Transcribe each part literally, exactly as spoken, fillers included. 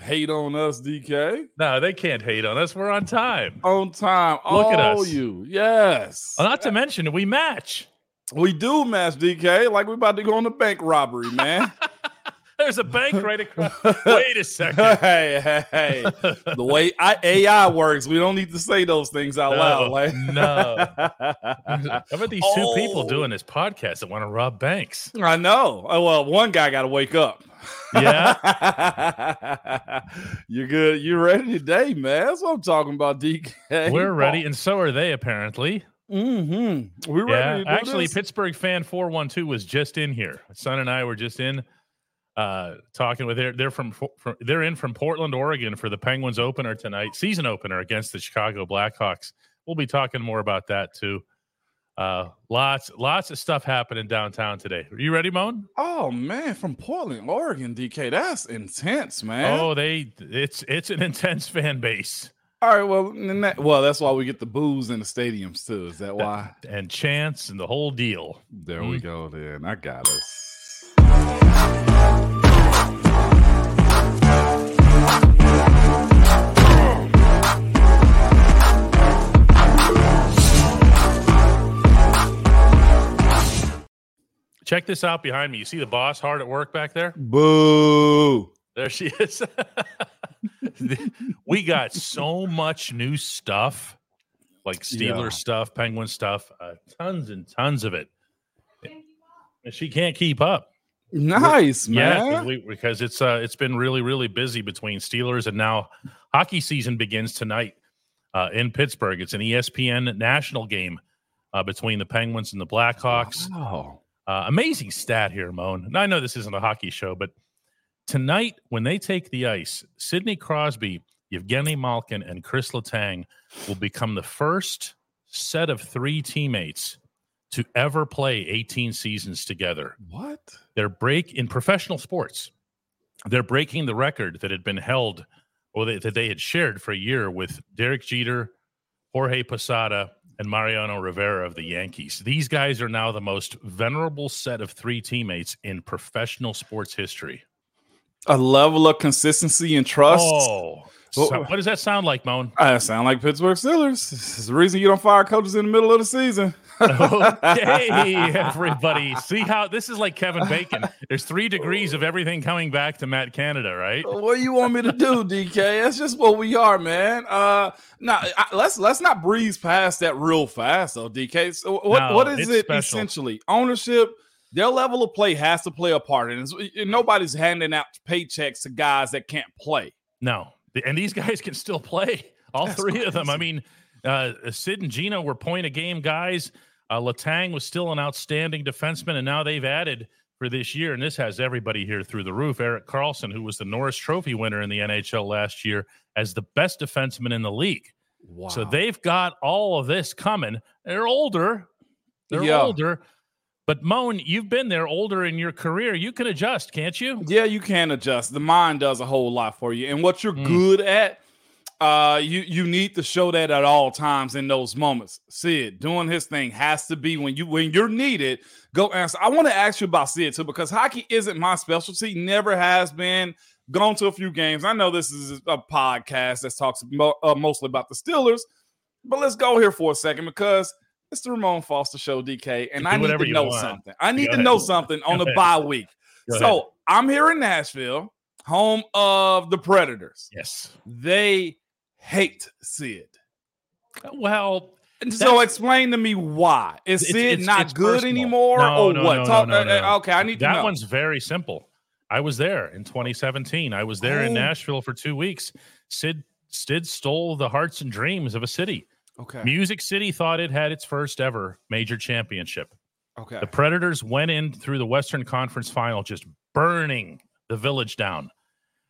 Hate on us, D K? No, they can't hate on us. We're on time. On time. Look at us. You. Yes. Well, not to mention, we match. We do match, D K. Like we're about to go on a bank robbery, man. There's a bank right across. Wait a second. Hey, hey, hey. The way I, A I works, we don't need to say those things out no, loud. Like. No. How about these two oh. people doing this podcast that want to rob banks? I know. Oh, well, one guy got to wake up. Yeah. You're good. You're ready today, man. That's what I'm talking about, D K. We're ready, and so are they, apparently. Mm-hmm. We're yeah. ready to do Actually, this. Pittsburgh Fan four one two was just in here. Son and I were just in uh talking with her. They're from, from they're in from Portland, Oregon for the Penguins opener tonight, season opener against the Chicago Blackhawks. We'll be talking more about that too. Uh, lots, lots of stuff happening downtown today. Are you ready, Moan? Oh man, from Portland, Oregon, D K. That's intense, man. Oh, they it's it's an intense fan base. All right, well, that, well, that's why we get the booze in the stadiums too. Is that why? And chants and the whole deal. There mm. we go. Then I got us. Check this out behind me. You see the boss hard at work back there? Boo. There she is. We got so much new stuff, like Steelers yeah. stuff, Penguin stuff, uh, tons and tons of it. And she can't keep up. Nice, We're, man. Yeah, we, because it's uh, it's been really, really busy between Steelers and now hockey season begins tonight uh, in Pittsburgh. It's an E S P N national game uh, between the Penguins and the Blackhawks. Wow. Uh, amazing stat here, Moan. And I know this isn't a hockey show, but tonight when they take the ice, Sidney Crosby, Evgeny Malkin, and Chris Letang will become the first set of three teammates to ever play eighteen seasons together. What? Their break in professional sports. They're breaking the record that had been held or that, that they had shared for a year with Derek Jeter, Jorge Posada, and Mariano Rivera of the Yankees. These guys are now the most venerable set of three teammates in professional sports history. A level of consistency and trust. Oh, well, so, what does that sound like, Moan? I sound like Pittsburgh Steelers. It's the reason you don't fire coaches in the middle of the season. Okay, everybody. See how this is like Kevin Bacon. There's three degrees of everything coming back to Matt Canada, right? What do you want me to do, D K? That's just what we are, man. Uh, now I, let's let's not breeze past that real fast, though, D K. So what no, what is it special. Essentially? Ownership. Their level of play has to play a part, and, it's, and nobody's handing out paychecks to guys that can't play. No, and these guys can still play. All That's three crazy. Of them. I mean, uh, Sid and Gino were point-a-game guys. Uh, Letang was still an outstanding defenseman, and now they've added for this year, and this has everybody here through the roof, Erik Karlsson, who was the Norris Trophy winner in the N H L last year as the best defenseman in the league. Wow. So they've got all of this coming. They're older. They're yeah. older. But, Moan, you've been there older in your career. You can adjust, can't you? Yeah, you can adjust. The mind does a whole lot for you. And what you're mm. good at, uh, you, you need to show that at all times in those moments. Sid, doing his thing has to be when, you, when you're needed. Go answer. I want to ask you about Sid, too, because hockey isn't my specialty. Never has been. Gone to a few games. I know this is a podcast that talks mo- uh, mostly about the Steelers. But let's go here for a second because – it's the Ramon Foster Show, D K, and I need to know want. something. I need Go to ahead. know something on Go the ahead. bye week. Go so ahead. I'm here in Nashville, home of the Predators. Yes. They hate Sid. Well, so explain to me why. Is it's, Sid it's, not it's good personal. anymore no, or no, what? No, Talk, no, no, no. Okay, I need that to know. That one's very simple. I was there in twenty seventeen. I was there oh. in Nashville for two weeks. Sid, Sid stole the hearts and dreams of a city. Okay. Music City thought it had its first ever major championship. Okay. The Predators went in through the Western Conference Final, just burning the village down.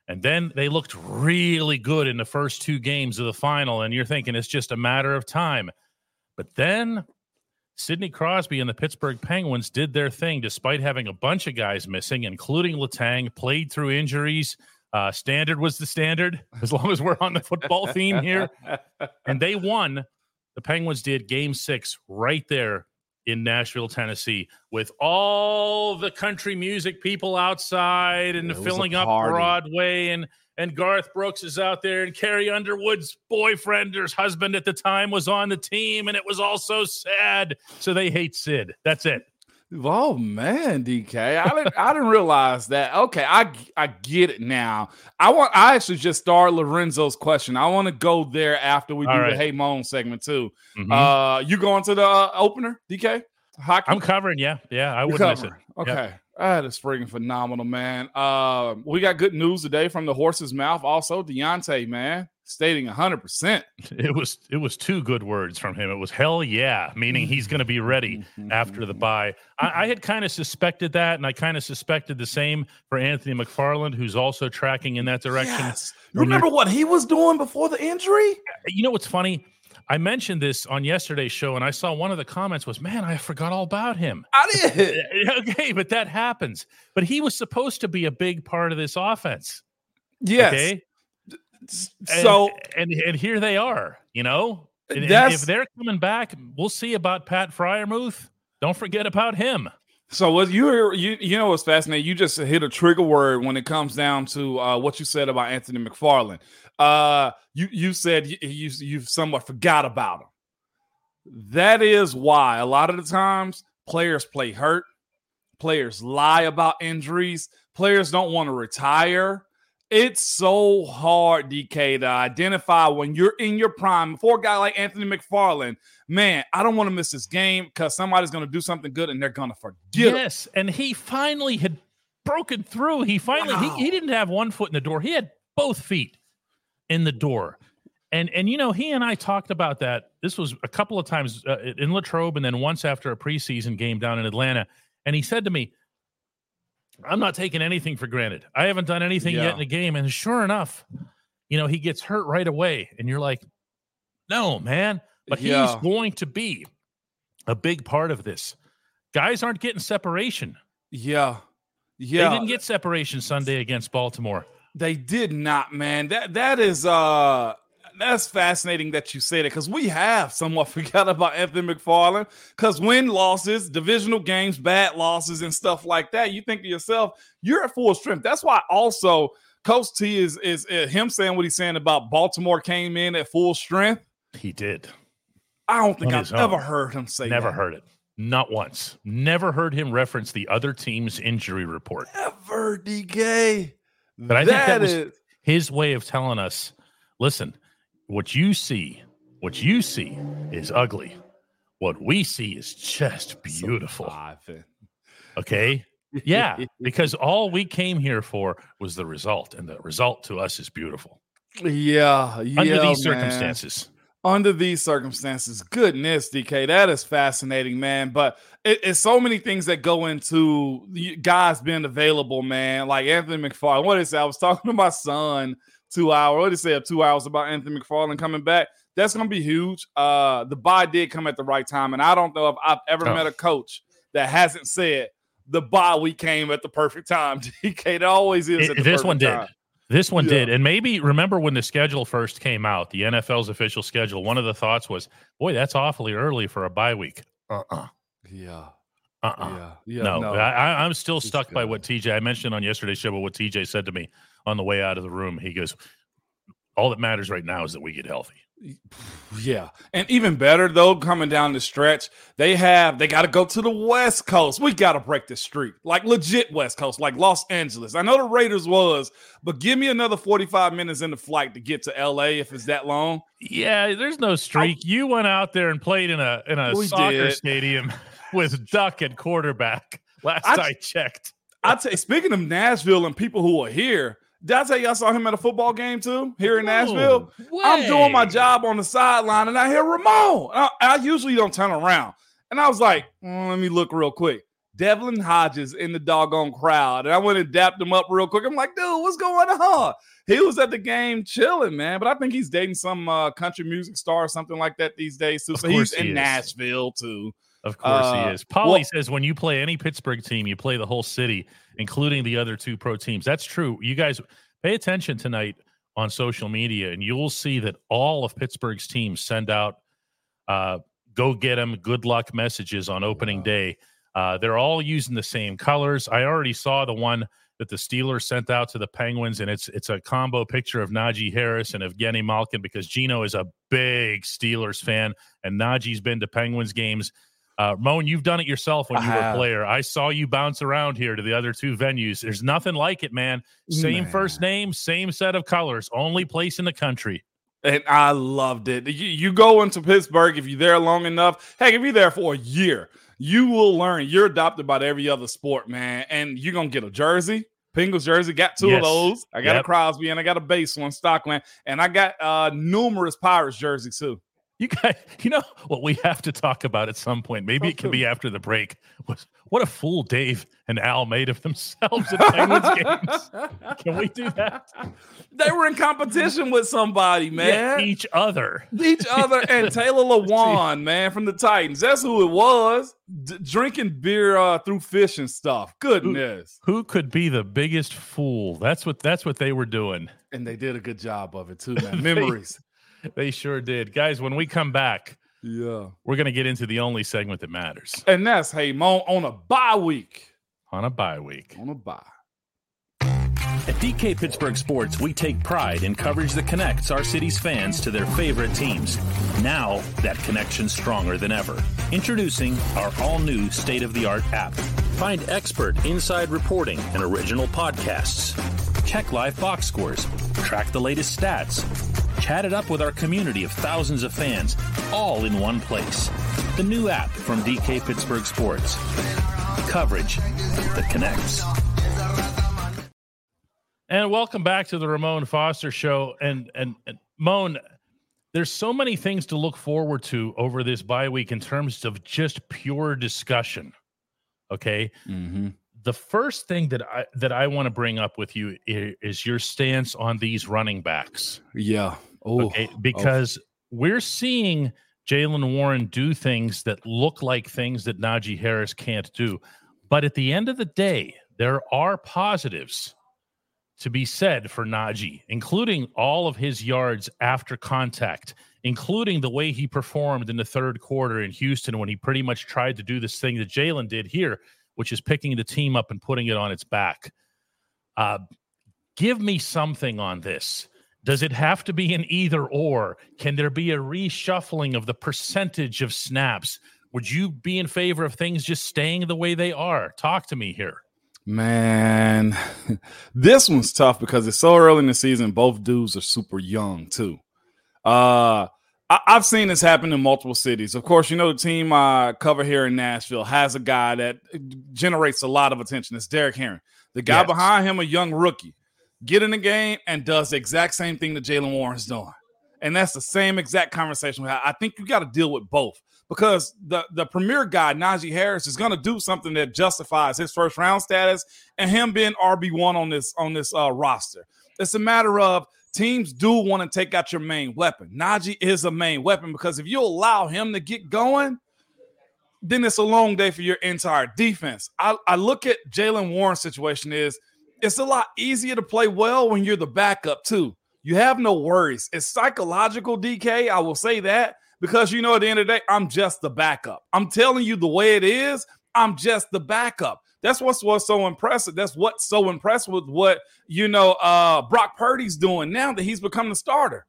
And then they looked really good in the first two games of the final, and you're thinking it's just a matter of time. But then Sidney Crosby and the Pittsburgh Penguins did their thing despite having a bunch of guys missing, including Letang, played through injuries. Uh, standard was the standard, as long as we're on the football theme here. And they won. The Penguins did game six right there in Nashville, Tennessee, with all the country music people outside and yeah, filling up Broadway, and and Garth Brooks is out there, and Carrie Underwood's boyfriend or his husband at the time was on the team, and it was all so sad. So they hate Sid. That's it. Oh, man, D K. I didn't, I didn't realize that. Okay, I I get it now. I want. I actually just started Lorenzo's question. I want to go there after we all do right. the Hey Moan segment, too. Mm-hmm. Uh, you going to the uh, opener, D K? Hockey? I'm covering, yeah. Yeah, I would miss it. Okay. Yep. Ah, that's freaking phenomenal, man. Uh, we got good news today from the horse's mouth. Also, Deontay, man, stating one hundred percent. It was it was two good words from him. It was hell yeah, meaning he's going to be ready after the bye. I, I had kind of suspected that, and I kind of suspected the same for Anthony McFarland, who's also tracking in that direction. Yes. Remember what he was doing before the injury? You know what's funny? I mentioned this on yesterday's show, and I saw one of the comments was, man, I forgot all about him. I did. Okay, but that happens. But he was supposed to be a big part of this offense. Yes. Okay? So and, and and here they are, you know? And, and if they're coming back, we'll see about Pat Fryermuth. Don't forget about him. So what you you you know what's fascinating? You just hit a trigger word when it comes down to uh, what you said about Anthony McFarland. Uh, you you said you, you you've somewhat forgot about him. That is why a lot of the times players play hurt, players lie about injuries, players don't want to retire. It's so hard, D K, to identify when you're in your prime. For a guy like Anthony McFarland, man, I don't want to miss this game because somebody's going to do something good and they're going to forget Yes, it. And he finally had broken through. He finally wow. – he, he didn't have one foot in the door. He had both feet in the door. And, and you know, he and I talked about that. This was a couple of times uh, in Latrobe and then once after a preseason game down in Atlanta. And he said to me, I'm not taking anything for granted. I haven't done anything yeah. yet in the game. And sure enough, you know, he gets hurt right away. And you're like, no, man. But yeah. he's going to be a big part of this. Guys aren't getting separation. Yeah. Yeah. They didn't get separation Sunday against Baltimore. They did not, man. That that is uh that's fascinating that you say that, because we have somewhat forgot about Anthony McFarland, because win losses, divisional games, bad losses, and stuff like that, you think to yourself, you're at full strength. That's why also Coach T is, is is him saying what he's saying about Baltimore came in at full strength. He did. I don't think On I've ever own. heard him say Never that. Never heard it. Not once. Never heard him reference the other team's injury report. Never, D K. But I that think that was is... his way of telling us, listen, What you see, what you see is ugly. What we see is just beautiful. Okay? Yeah, because all we came here for was the result, and the result to us is beautiful. Yeah, yeah, Under these man. circumstances. Under these circumstances. Goodness, D K, that is fascinating, man. But it, it's so many things that go into guys being available, man. Like Anthony McFarland. What is that? I was talking to my son Two hours. What did they say? Two hours about Anthony McFarland coming back. That's going to be huge. Uh, the bye did come at the right time, and I don't know if I've ever oh. met a coach that hasn't said the bye we came at the perfect time. D K, it always is. It, at the this perfect one did. Time. This one yeah. did. And maybe remember when the schedule first came out, the N F L's official schedule. One of the thoughts was, "Boy, that's awfully early for a bye week." Uh uh-uh. uh. Yeah. Uh uh-uh. uh. Yeah. yeah. No, no. I, I'm still it's stuck good. by what T J. I mentioned on yesterday's show, but what T J said to me on the way out of the room, he goes, all that matters right now is that we get healthy. Yeah. And even better, though, coming down the stretch, they have, they got to go to the West Coast. We got to break the streak, like legit West Coast, like Los Angeles. I know the Raiders was, but give me another forty-five minutes in the flight to get to L A if it's that long. Yeah, there's no streak. I, you went out there and played in a in a soccer did. stadium with Duck at quarterback. Last I, I checked. I t- speaking of Nashville and people who are here, did I tell you I saw him at a football game, too, here in Nashville? Ooh, I'm doing my job on the sideline, and I hear Ramon. I, I usually don't turn around. And I was like, mm, let me look real quick. Devlin Hodges in the doggone crowd. And I went and dapped him up real quick. I'm like, dude, what's going on? He was at the game chilling, man. But I think he's dating some uh, country music star or something like that these days, too. So he's in he Nashville, too. Of course uh, he is. Polly well, says when you play any Pittsburgh team, you play the whole city, including the other two pro teams. That's true. You guys pay attention tonight on social media, and you'll see that all of Pittsburgh's teams send out uh, go get them, good luck messages on opening wow. day. Uh, they're all using the same colors. I already saw the one that the Steelers sent out to the Penguins, and it's it's a combo picture of Najee Harris and Evgeny Malkin because Gino is a big Steelers fan, and Najee's been to Penguins games. Uh, Moan, you've done it yourself when you I were have. a player. I saw you bounce around here to the other two venues. There's nothing like it, man. Same man. First name, same set of colors, only place in the country. And I loved it. You, you go into Pittsburgh, if you're there long enough, heck, if you're there for a year, you will learn you're adopted by every other sport, man. And you're going to get a jersey, Penguins jersey. Got two yes. of those. I got yep. a Crosby and I got a base one, Stockland. And I got uh, numerous Pirates jerseys, too. You guys, you know what we have to talk about at some point. Maybe it can be after the break. Was what a fool Dave and Al made of themselves at Penguins games. Can we do that? They were in competition with somebody, man. Yeah, each other, each other, and Taylor Lewan, man, from the Titans. That's who it was. D- drinking beer uh, through fish and stuff. Goodness, who, who could be the biggest fool? That's what that's what they were doing, and they did a good job of it too, man. Memories. They sure did. Guys, when we come back, yeah, we're going to get into the only segment that matters. And that's, hey, Mo, on a bye week. On a bye week. On a bye. At D K Pittsburgh Sports, we take pride in coverage that connects our city's fans to their favorite teams. Now, that connection's stronger than ever. Introducing our all-new state-of-the-art app. Find expert inside reporting and original podcasts. Check live box scores. Track the latest stats. Chat it up with our community of thousands of fans, all in one place. The new app from D K Pittsburgh Sports. Coverage that connects. And welcome back to the Ramon Foster Show. And, and, and Moan, there's so many things to look forward to over this bye week in terms of just pure discussion. Okay? Mm-hmm. The first thing that I that I want to bring up with you is, is your stance on these running backs. Yeah. Oh, okay. Because oh. we're seeing Jaylen Warren do things that look like things that Najee Harris can't do. But at the end of the day, there are positives to be said for Najee, including all of his yards after contact, including the way he performed in the third quarter in Houston when he pretty much tried to do this thing that Jaylen did here, which is picking the team up and putting it on its back. Uh, give me something on this. Does it have to be an either or? Can there be a reshuffling of the percentage of snaps? Would you be in favor of things just staying the way they are? Talk to me here. Man, this one's tough because it's so early in the season. Both dudes are super young, too. Uh I've seen this happen in multiple cities. Of course, you know, the team I cover here in Nashville has a guy that generates a lot of attention. It's Derek Henry. The guy yes. behind him, a young rookie, get in the game and does the exact same thing that Jaylen Warren's doing. And that's the same exact conversation we had. I think you got to deal with both because the, the premier guy, Najee Harris, is going to do something that justifies his first round status and him being R B one on this, on this uh, roster. It's a matter of teams do want to take out your main weapon. Najee is a main weapon because if you allow him to get going, then it's a long day for your entire defense. I, I look at Jaylen Warren's situation is it's a lot easier to play well when you're the backup too. You have no worries. It's psychological, D K, I will say that, because you know at the end of the day, I'm just the backup. I'm telling you the way it is, I'm just the backup. That's what's, what's so impressive. That's what's so impressive with what, you know, uh, Brock Purdy's doing now that he's become the starter.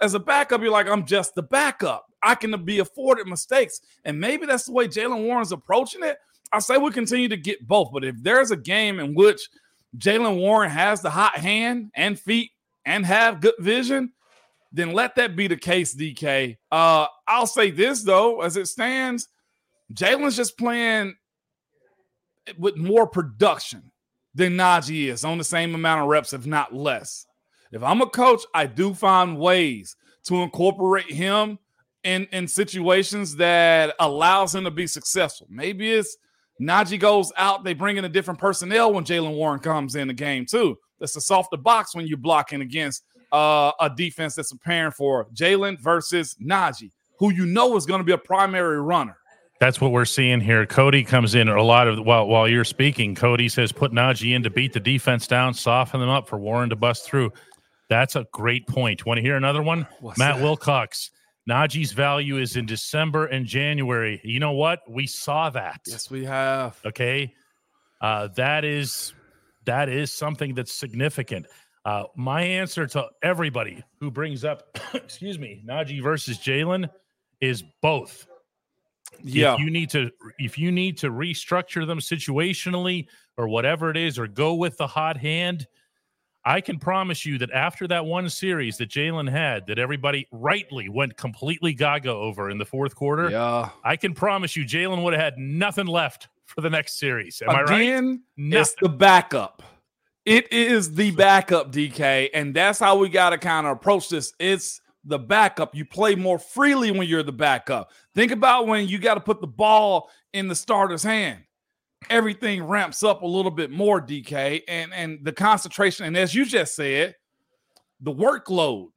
As a backup, you're like, I'm just the backup. I can be afforded mistakes. And maybe that's the way Jaylen Warren's approaching it. I say we continue to get both. But if there's a game in which Jaylen Warren has the hot hand and feet and have good vision, then let that be the case, D K. Uh, I'll say this, though, as it stands, Jaylen's just playing – with more production than Najee is on the same amount of reps, if not less. If I'm a coach, I do find ways to incorporate him in, in situations that allows him to be successful. Maybe it's Najee goes out. They bring in a different personnel when Jaylen Warren comes in the game too. That's a softer box when you're blocking against uh, a defense that's preparing for Jaylen versus Najee, who you know is going to be a primary runner. That's what we're seeing here. Cody comes in a lot of while while you're speaking. Cody says, "Put Najee in to beat the defense down, soften them up for Warren to bust through." That's a great point. Want to hear another one? What's Matt that? Wilcox. Najee's value is in December and January. You know what? We saw that. Yes, we have. Okay, uh, that is that is something that's significant. Uh, my answer to everybody who brings up, excuse me, Najee versus Jaylen is both. Yeah, if you need to if you need to restructure them situationally or whatever it is, or go with the hot hand. I can promise you that after that one series that Jaylen had, that everybody rightly went completely gaga over in the fourth quarter. Yeah, I can promise you Jaylen would have had nothing left for the next series. Am Again, I right? Again, it's the backup. It is the backup, D K, and that's how we got to kind of approach this. It's the backup. You play more freely when you're the backup. Think about when you got to put the ball in the starter's hand. Everything ramps up a little bit more, D K, and, and the concentration. And as you just said, the workload.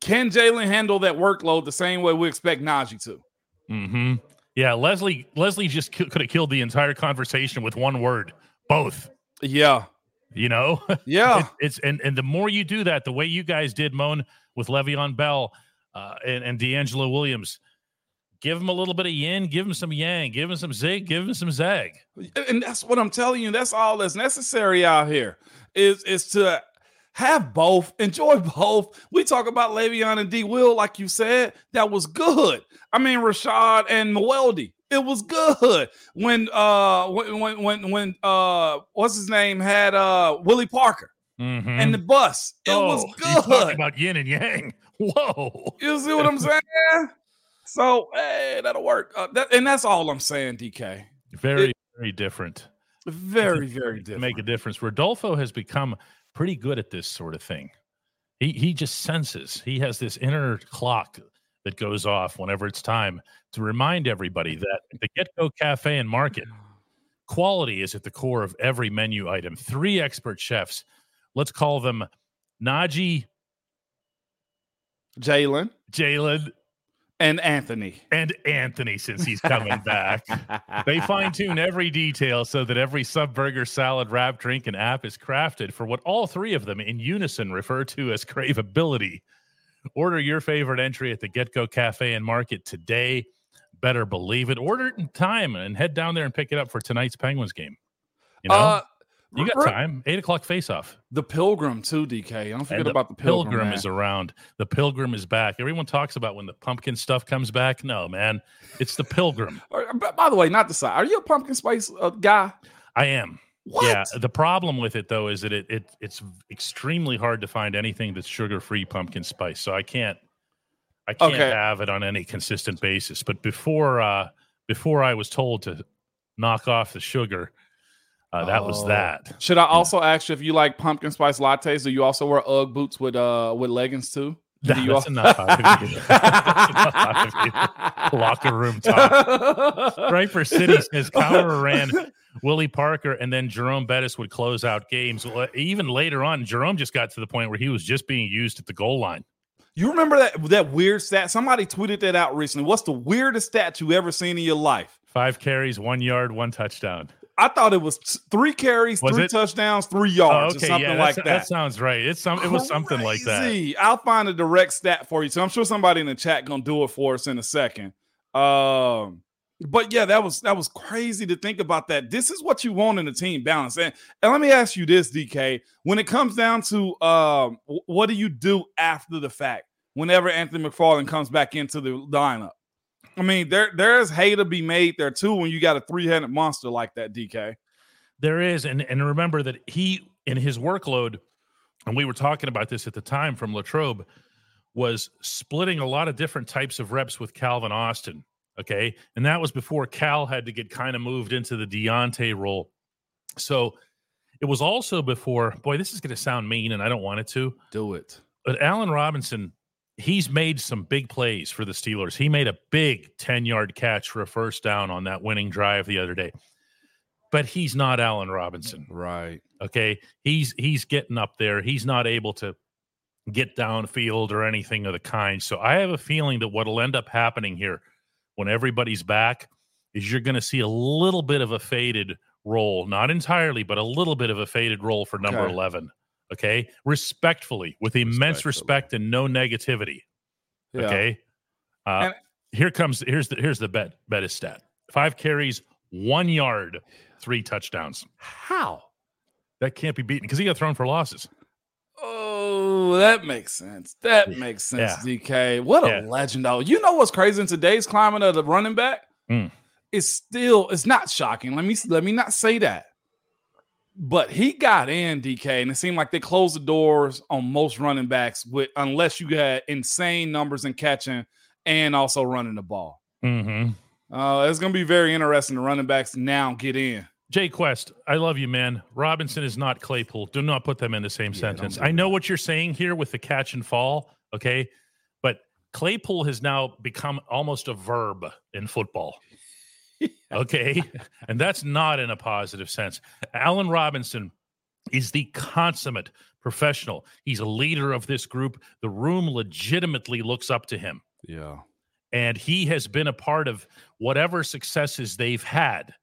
Can Jaylen handle that workload the same way we expect Najee to? Mm-hmm. Yeah, Leslie Leslie just c- could have killed the entire conversation with one word, both. Yeah. You know? Yeah. it, it's and, and the more you do that, the way you guys did, Moan, with Le'Veon Bell uh, and, and D'Angelo Williams, give him a little bit of yin, give him some yang, give him some zig, give him some zag. And that's what I'm telling you. That's all that's necessary out here is, is to have both, enjoy both. We talk about Le'Veon and D. Will, like you said, that was good. I mean, Rashad and Nweldy, it was good. When, uh, when, when, when, uh, what's his name had, uh, Willie Parker mm-hmm. and the bus, it oh, was good. You talking about yin and yang. Whoa. You see what I'm saying? So, hey, that'll work. Uh, that, and that's all I'm saying, D K. Very, it, very different. Very, very different. Make a difference. Rodolfo has become pretty good at this sort of thing. He he just senses. He has this inner clock that goes off whenever it's time to remind everybody that the Get-Go Cafe and Market, quality is at the core of every menu item. Three expert chefs. Let's call them Najee, Jaylen, Jaylen, And Anthony. And Anthony, since he's coming back. They fine-tune every detail so that every sub, burger, salad, wrap, drink, and app is crafted for what all three of them in unison refer to as craveability. Order your favorite entry at the Get-Go Cafe and Market today. Better believe it. Order it in time and head down there and pick it up for tonight's Penguins game. You know? Uh, You got time. Eight o'clock face-off. The Pilgrim, too, D K. Don't forget the about the Pilgrim. Pilgrim man. Is around. The Pilgrim is back. Everyone talks about when the pumpkin stuff comes back. No, man. It's the Pilgrim. By the way, not the side. Are you a pumpkin spice uh, guy? I am. What? Yeah. The problem with it, though, is that it, it it's extremely hard to find anything that's sugar-free pumpkin spice. So I can't I can't okay. have it on any consistent basis. But before uh, before I was told to knock off the sugar, Uh, that oh. was that. Should I also yeah. ask you if you like pumpkin spice lattes? Do you also wear Ugg boots with uh with leggings too? Nah, that's also- enough out of you. That's enough of you. Locker room talk. Striper City says Connor ran Willie Parker, and then Jerome Bettis would close out games. Even later on, Jerome just got to the point where he was just being used at the goal line. You remember that that weird stat? Somebody tweeted that out recently. What's the weirdest stat you ever seen in your life? Five carries, one yard, one touchdown. I thought it was three carries, was three it? touchdowns, three yards, oh, okay, or something yeah, like that. That sounds right. It's some, It was Crazy. something like that. I'll find a direct stat for you. So I'm sure somebody in the chat going to do it for us in a second. Um, but, yeah, that was that was crazy to think about that. This is what you want in a team balance. And, and let me ask you this, D K. When it comes down to um, what do you do after the fact whenever Anthony McFarland comes back into the lineup? I mean, there there is hay to be made there, too, when you got a three-headed monster like that, D K. There is, and, and remember that he, in his workload, and we were talking about this at the time from Latrobe, was splitting a lot of different types of reps with Calvin Austin, okay? And that was before Cal had to get kind of moved into the Deontay role. So it was also before, boy, this is going to sound mean, and I don't want it to. Do it. But Allen Robinson... He's made some big plays for the Steelers. He made a big ten-yard catch for a first down on that winning drive the other day. but he's not Allen Robinson. Right. Okay. He's, he's getting up there. He's not able to get downfield or anything of the kind. So I have a feeling that what'll end up happening here when everybody's back is you're going to see a little bit of a faded role, not entirely, but a little bit of a faded role for number okay. eleven. Okay. Respectfully, with immense respect and no negativity. Yeah. Okay. Uh, and- here comes, here's the, here's the bet, bet is stat. Five carries, one yard, three touchdowns. How? That can't be beaten because he got thrown for losses. Oh, that makes sense. That makes sense, yeah. D K. What yeah. a legend, though. You know what's crazy in today's climate of the running back? Mm. It's still, it's not shocking. Let me, let me not say that. But he got in, D K, and it seemed like they closed the doors on most running backs with, unless you had insane numbers in catching and also running the ball. Mm-hmm. Uh, it's going to be very interesting. The running backs now get in. Jay Quest, I love you, man. Robinson is not Claypool. Do not put them in the same yeah, sentence. Do I know what you're saying here with the catch and fall, okay? But Claypool has now become almost a verb in football, okay? And that's not in a positive sense. Allen Robinson is the consummate professional. He's a leader of this group. The room legitimately looks up to him. Yeah. And he has been a part of whatever successes they've had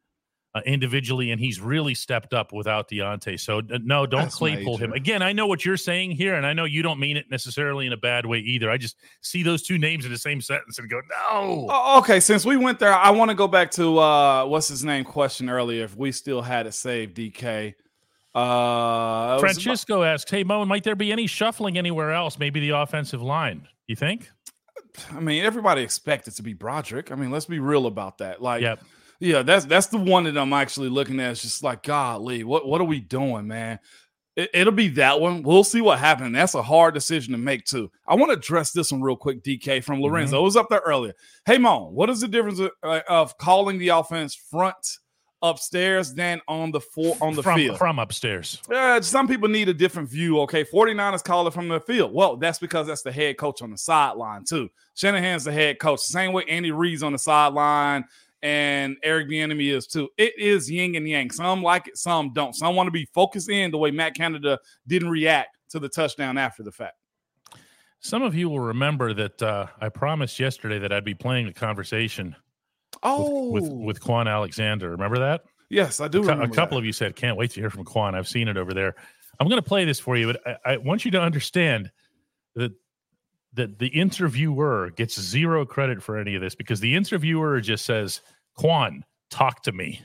uh, individually, and he's really stepped up without Deontay. So, uh, no, don't That's Claypool major. him. Again, I know what you're saying here, and I know you don't mean it necessarily in a bad way either. I just see those two names in the same sentence and go, no. Oh, okay, since we went there, I want to go back to uh, what's his name question earlier, if we still had it saved, D K. Uh, Francisco about- asks, hey, Mo, might there be any shuffling anywhere else, maybe the offensive line, you think? I mean, everybody expected to be Broderick. I mean, let's be real about that. Like, yep. yeah, that's that's the one that I'm actually looking at. It's just like, golly, what, what are we doing, man? It, it'll be that one. We'll see what happens. That's a hard decision to make, too. I want to address this one real quick, D K, from Lorenzo. Mm-hmm. It was up there earlier. Hey, Mon, what is the difference of, uh, of calling the offense front upstairs than on the four, on the from, field? From upstairs. Uh, some people need a different view, okay? forty-niners call it from the field. Well, that's because that's the head coach on the sideline, too. Shanahan's the head coach. Same way Andy Reid's on the sideline and Eric Bieniemy is, too. It is yin and yang. Some like it, some don't. Some want to be focused in the way Matt Canada didn't react to the touchdown after the fact. Some of you will remember that uh, I promised yesterday that I'd be playing the conversation Oh, with, with, with Kwon Alexander. Remember that? Yes, I do. A, remember a couple that. of you said, can't wait to hear from Kwon. I've seen it over there. I'm going to play this for you, but I, I want you to understand that, that the interviewer gets zero credit for any of this because the interviewer just says, Kwon, talk to me.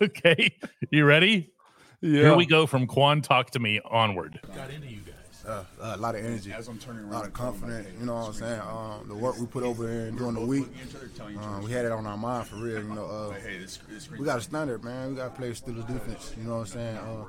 Okay. You ready? Yeah. Here we go from Kwon, talk to me onward. Got into you guys. Uh, uh, a lot of energy, as I'm turning around, a lot of confidence, you know what I'm saying? Um, the work we put over there during the week, um, we had it on our mind for real, you know. Uh, we got a standard, man. We got to play still the defense, you know what I'm saying? Uh,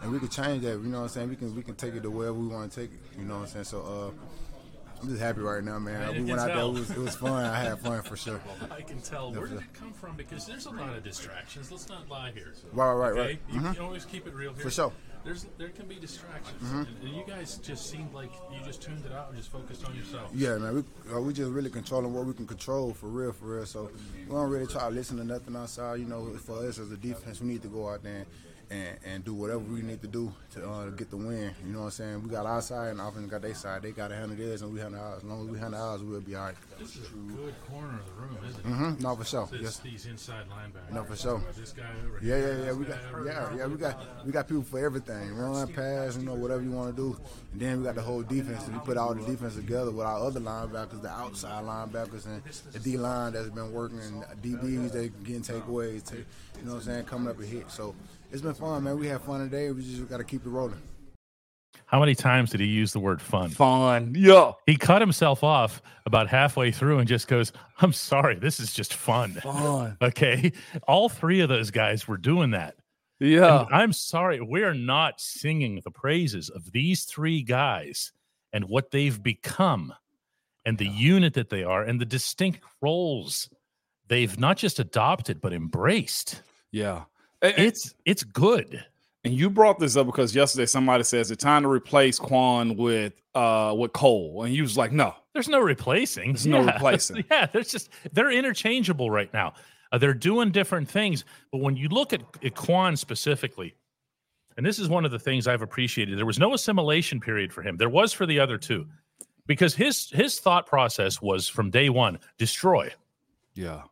and we can change that, you know what I'm saying? We can we can take it to wherever we want to take it, you know what I'm saying? So uh, I'm just happy right now, man. We went out there. It was, it was fun. I had fun for sure. I can tell. Where did it come from? Because there's a lot of distractions. Let's not lie here. Right, right, okay? right. You mm-hmm. can always keep it real here. For sure. There's, there can be distractions, mm-hmm. and, and you guys just seemed like you just tuned it out and just focused on yourself. Yeah, man, we uh, we just really controlling what we can control for real, for real. So we don't really try to listen to nothing outside. You know, for us as a defense, we need to go out there and, and, and do whatever we need to do to uh, get the win. You know what I'm saying? We got our side, and offense got their side. They got to handle theirs, and we handle ours. As long as we handle ours, we'll be all right. This is a good corner of the room, isn't it? Mm-hmm. No, for sure. It's yes. these inside linebackers. No, for sure. This guy over yeah, here. Yeah, yeah, we got, yeah, yeah. We got, we got people for everything. Run, pass, you know, whatever you want to do. And then we got the whole defense. And we put all the defense together with our other linebackers, the outside linebackers, and the D-line that's been working, and D Bs that are getting takeaways, take, you know what I'm saying, coming up a hit. So it's been fun, man. We had fun today. We just got to keep it rolling. How many times did he use the word fun? Fun, yeah. He cut himself off about halfway through and just goes, I'm sorry, this is just fun. Fun. Okay? All three of those guys were doing that. Yeah, and I'm sorry. We're not singing the praises of these three guys and what they've become and the yeah. unit that they are and the distinct roles they've not just adopted, but embraced. Yeah, and, it's it's good. And you brought this up because yesterday somebody says it's time to replace Kwon with uh, with Cole. And he was like, no, there's no replacing. There's yeah. no replacing. yeah, there's just they're interchangeable right now. Uh, they're doing different things. But when you look at, at Kwon specifically, and this is one of the things I've appreciated, there was no assimilation period for him. There was for the other two, because his his thought process was from day one, destroy. Yeah.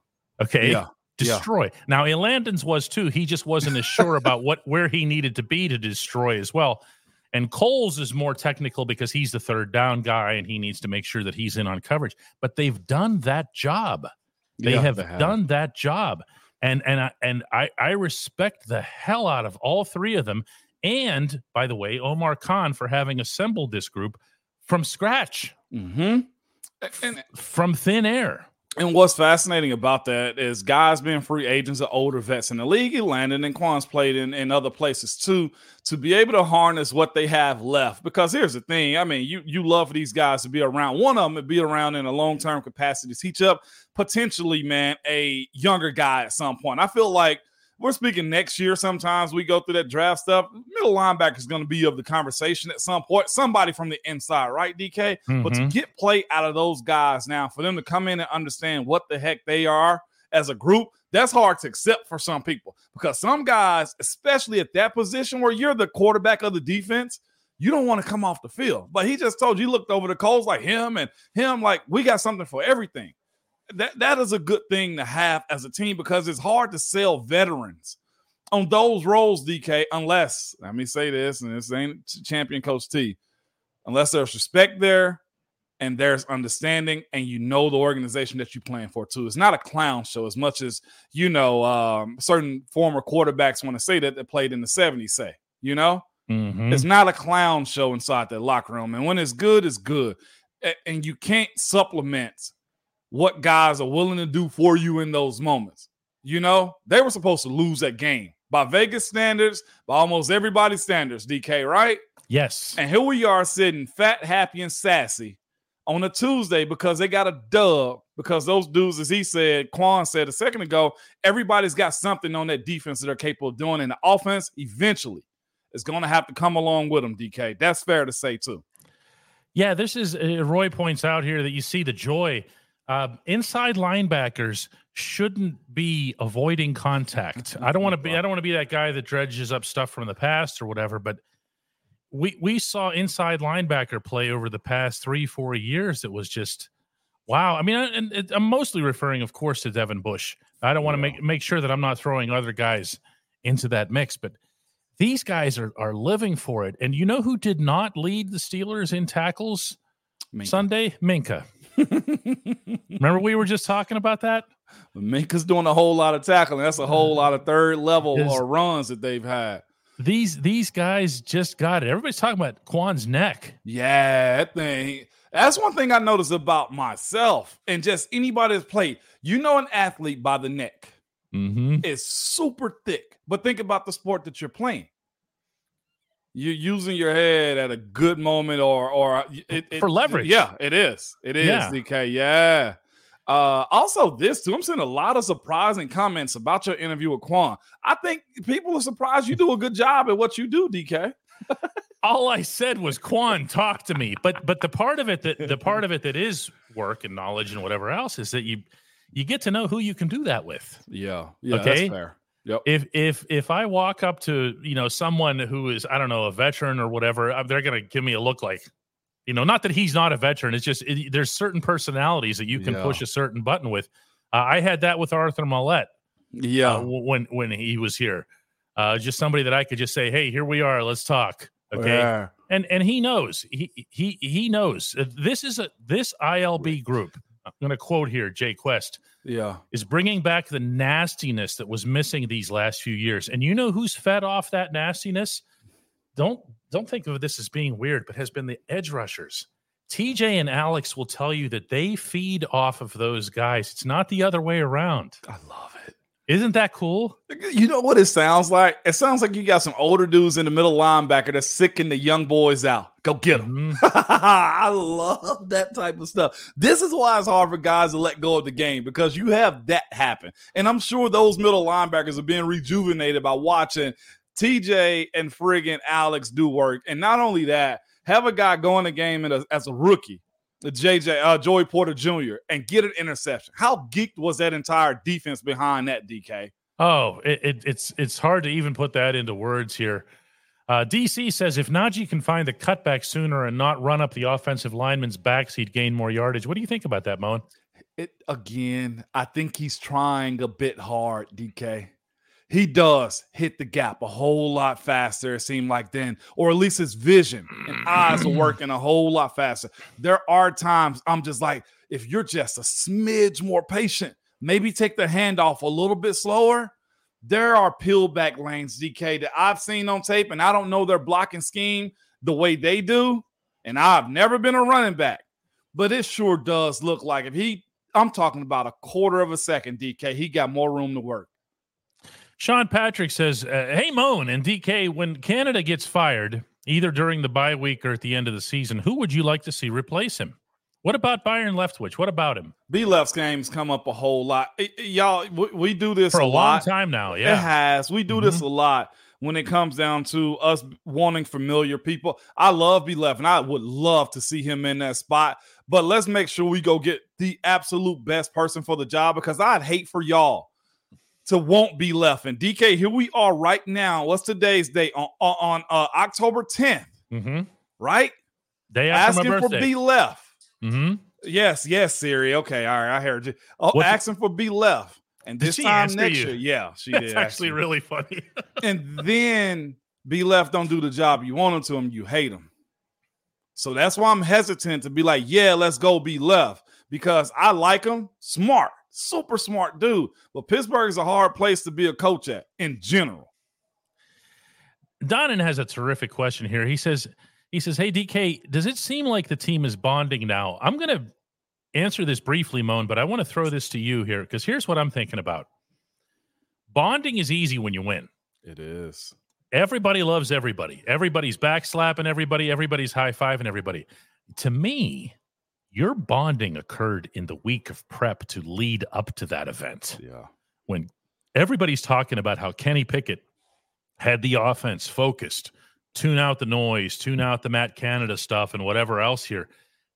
Okay. Yeah. Destroy. Yeah. Now, Landon's was too. He just wasn't as sure about what where he needed to be to destroy as well. And Coles is more technical because he's the third down guy and he needs to make sure that he's in on coverage. But they've done that job. They yeah, have they done have. that job. And and I, and I I respect the hell out of all three of them. And by the way, Omar Khan for having assembled this group from scratch, mm-hmm. and, from thin air. And what's fascinating about that is guys being free agents are older vets in the league. Landon and Kwon's played in, in other places too, to be able to harness what they have left. Because here's the thing. I mean, you you love for these guys to be around. One of them would be around in a long-term capacity to teach up, potentially, man, a younger guy at some point. I feel like we're speaking next year. Sometimes we go through that draft stuff. Middle linebacker is going to be of the conversation at some point. Somebody from the inside, right, D K? Mm-hmm. But to get play out of those guys now, for them to come in and understand what the heck they are as a group, that's hard to accept for some people. Because some guys, especially at that position where you're the quarterback of the defense, you don't want to come off the field. But he just told you, looked over the Colts like him and him, like, we got something for everything. That that is a good thing to have as a team, because it's hard to sell veterans on those roles, D K, unless, let me say this, and this ain't Champion Coach T, unless there's respect there and there's understanding and you know the organization that you're playing for too. It's not a clown show as much as, you know, um, certain former quarterbacks want to say that they played in the seventies say, you know? Mm-hmm. It's not a clown show inside that locker room. And when it's good, it's good. And you can't supplement what guys are willing to do for you in those moments. You know, they were supposed to lose that game by Vegas standards, by almost everybody's standards, D K, right? Yes. And here we are sitting fat, happy, and sassy on a Tuesday because they got a dub, because those dudes, as he said, Kwon said a second ago, everybody's got something on that defense that they're capable of doing, and the offense eventually is going to have to come along with them, D K. That's fair to say, too. Yeah, this is uh, Roy points out here that you see the joy. Uh, inside linebackers shouldn't be avoiding contact. I don't want to be. I don't want to be that guy that dredges up stuff from the past or whatever. But we we saw inside linebacker play over the past three, four years. It was just wow. I mean, I, and it, I'm mostly referring, of course, to Devin Bush. I don't want to yeah. make make sure that I'm not throwing other guys into that mix. But these guys are are living for it. And you know who did not lead the Steelers in tackles Minka. Sunday? Minka. Remember we were just talking about that? Minka's doing a whole lot of tackling. That's a whole lot of third level His, or runs that they've had. These these guys just got it. Everybody's talking about Kwon's neck. Yeah, that thing. That's one thing I noticed about myself and just anybody that's played. You know an athlete by the neck. Mm-hmm. It's super thick. But think about the sport that you're playing. You're using your head at a good moment or or it, it, for leverage. Yeah, it is. It is, yeah. D K. Yeah. Uh, also, this, too, I'm seeing a lot of surprising comments about your interview with Kwon. I think people are surprised you do a good job at what you do, D K. All I said was, Kwon, talk to me. But but the part of it that the part of it that is work and knowledge and whatever else is that you you get to know who you can do that with. Yeah. Yeah. Okay? That's fair. Yep. If if if I walk up to, you know, someone who is, I don't know, a veteran or whatever, they're going to give me a look like, you know, not that he's not a veteran. It's just it, there's certain personalities that you can yeah. push a certain button with. Uh, I had that with Arthur Millette. Yeah. Uh, when when he was here, uh, just somebody that I could just say, hey, here we are. Let's talk. OK. Yeah. And and he knows he he he knows this is a this I L B group. I'm going to quote here, Jay Quest. Yeah. Is bringing back the nastiness that was missing these last few years. And you know who's fed off that nastiness? Don't don't think of this as being weird, but has been the edge rushers. T J and Alex will tell you that they feed off of those guys. It's not the other way around. I love it. Isn't that cool? You know what it sounds like? It sounds like you got some older dudes in the middle linebacker that's sicking the young boys out. Go get them. Mm-hmm. I love that type of stuff. This is why it's hard for guys to let go of the game, because you have that happen. And I'm sure those middle linebackers are being rejuvenated by watching T J and friggin' Alex do work. And not only that, have a guy go in the game as a rookie J J, uh, Joey Porter Junior and get an interception. How geeked was that entire defense behind that, D K? Oh, it, it, it's it's hard to even put that into words here. Uh, D C says, if Najee can find the cutback sooner and not run up the offensive lineman's backs, he'd gain more yardage. What do you think about that, Moen? It, again, I think he's trying a bit hard, D K. He does hit the gap a whole lot faster, it seemed like then, or at least his vision and eyes are working a whole lot faster. There are times I'm just like, if you're just a smidge more patient, maybe take the handoff a little bit slower. There are peel-back lanes, D K, that I've seen on tape, and I don't know their blocking scheme the way they do, and I've never been a running back. But it sure does look like if he – I'm talking about a quarter of a second, D K, he got more room to work. Sean Patrick says, uh, hey, Moan and D K, when Canada gets fired, either during the bye week or at the end of the season, who would you like to see replace him? What about Byron Leftwich? What about him? B-Left's games come up a whole lot. Y- y'all, we, we do this For a, a lot. long time now, yeah. It has. We do mm-hmm. this a lot when it comes down to us wanting familiar people. I love B-Left, and I would love to see him in that spot. But let's make sure we go get the absolute best person for the job, because I'd hate for y'all to won't be left. And D K, here we are right now. What's today's date? On, on uh, October tenth, mm-hmm. right? Day after asking my birthday. Asking for be left. Mm-hmm. Yes, yes, Siri. Okay, all right, I heard you. Oh, asking the- for be left. And this time next year, yeah, she That's did. That's actually really funny. And then be left don't do the job you want him to him, you hate him. So that's why I'm hesitant to be like, yeah, let's go be left, because I like him, smart. Super smart dude, but Pittsburgh is a hard place to be a coach at in general. Donnan has a terrific question here. He says, he says, hey, D K, does it seem like the team is bonding now? I'm going to answer this briefly, Moan, but I want to throw this to you here, because here's what I'm thinking about. Bonding is easy when you win. It is. Everybody loves everybody. Everybody's back slapping everybody. Everybody's high-fiving everybody. To me, your bonding occurred in the week of prep to lead up to that event. Yeah. When everybody's talking about how Kenny Pickett had the offense focused, tune out the noise, tune out the Matt Canada stuff and whatever else here.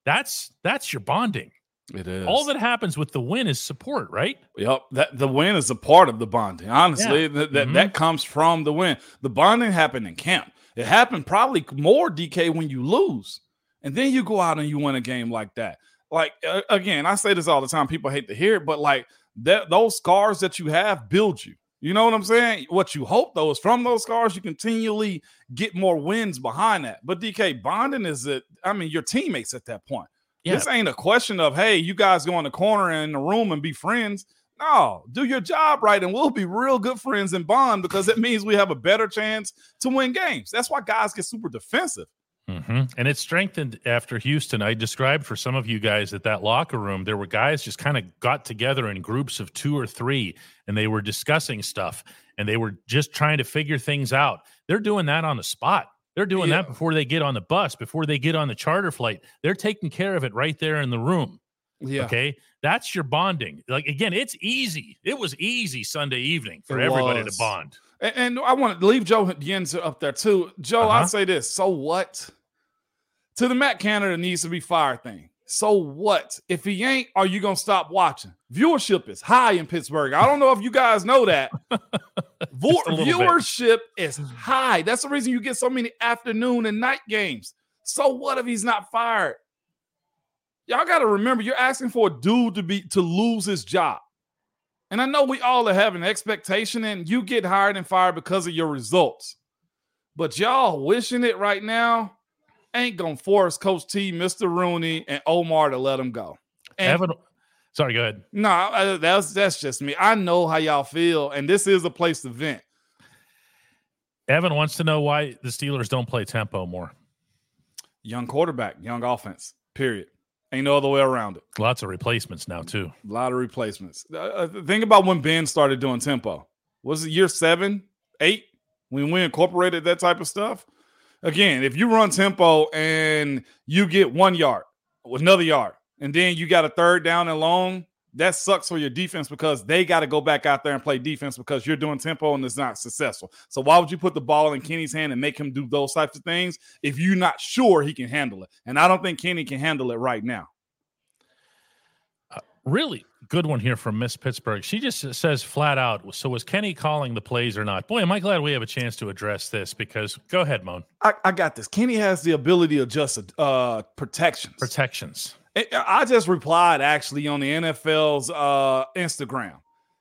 That's that's your bonding. It is. All that happens with the win is support, right? Yep. That the win is a part of the bonding. Honestly, yeah. that that, mm-hmm. that comes from the win. The bonding happened in camp. It happened probably more, D K, when you lose. And then you go out and you win a game like that. Like, uh, again, I say this all the time. People hate to hear it, but, like, that, those scars that you have build you. You know what I'm saying? What you hope, though, is from those scars, you continually get more wins behind that. But, D K, bonding is, a, I mean, your teammates at that point. Yeah. This ain't a question of, hey, you guys go in the corner and in the room and be friends. No, do your job right, and we'll be real good friends and bond, because it means we have a better chance to win games. That's why guys get super defensive. Mm-hmm. And it strengthened after Houston. I described for some of you guys that that locker room, there were guys just kind of got together in groups of two or three, and they were discussing stuff, and they were just trying to figure things out. They're doing that on the spot. They're doing yeah. that before they get on the bus, before they get on the charter flight. They're taking care of it right there in the room. Yeah. Okay. That's your bonding. Like, again, it's easy. It was easy Sunday evening for it everybody was. to bond. And, and I want to leave Joe Yenzer up there too. Joe, uh-huh. I'll say this. So what? To the Matt Canada needs to be fired thing. So what? If he ain't, are you going to stop watching? Viewership is high in Pittsburgh. I don't know if you guys know that. Vo- viewership bit. is high. That's the reason you get so many afternoon and night games. So what if he's not fired? Y'all got to remember, you're asking for a dude to be to lose his job. And I know we all are having an expectation, and you get hired and fired because of your results. But y'all wishing it right now. Ain't gonna force Coach T, Mister Rooney, and Omar to let him go. And Evan, sorry, go ahead. No, nah, that's that's just me. I know how y'all feel, and this is a place to vent. Evan wants to know why the Steelers don't play tempo more. Young quarterback, young offense. Period. Ain't no other way around it. Lots of replacements now too. A lot of replacements. Uh, think about when Ben started doing tempo. Was it year seven, eight when we incorporated that type of stuff? Again, if you run tempo and you get one yard, another yard, and then you got a third down and long, that sucks for your defense, because they got to go back out there and play defense because you're doing tempo and it's not successful. So why would you put the ball in Kenny's hand and make him do those types of things if you're not sure he can handle it? And I don't think Kenny can handle it right now. Really good one here from Miss Pittsburgh. She just says flat out, so was Kenny calling the plays or not? Boy, am I glad we have a chance to address this, because go ahead, Moan. I, I got this. Kenny has the ability to adjust uh, protections. Protections. It, I just replied, actually, on the N F L's uh, Instagram.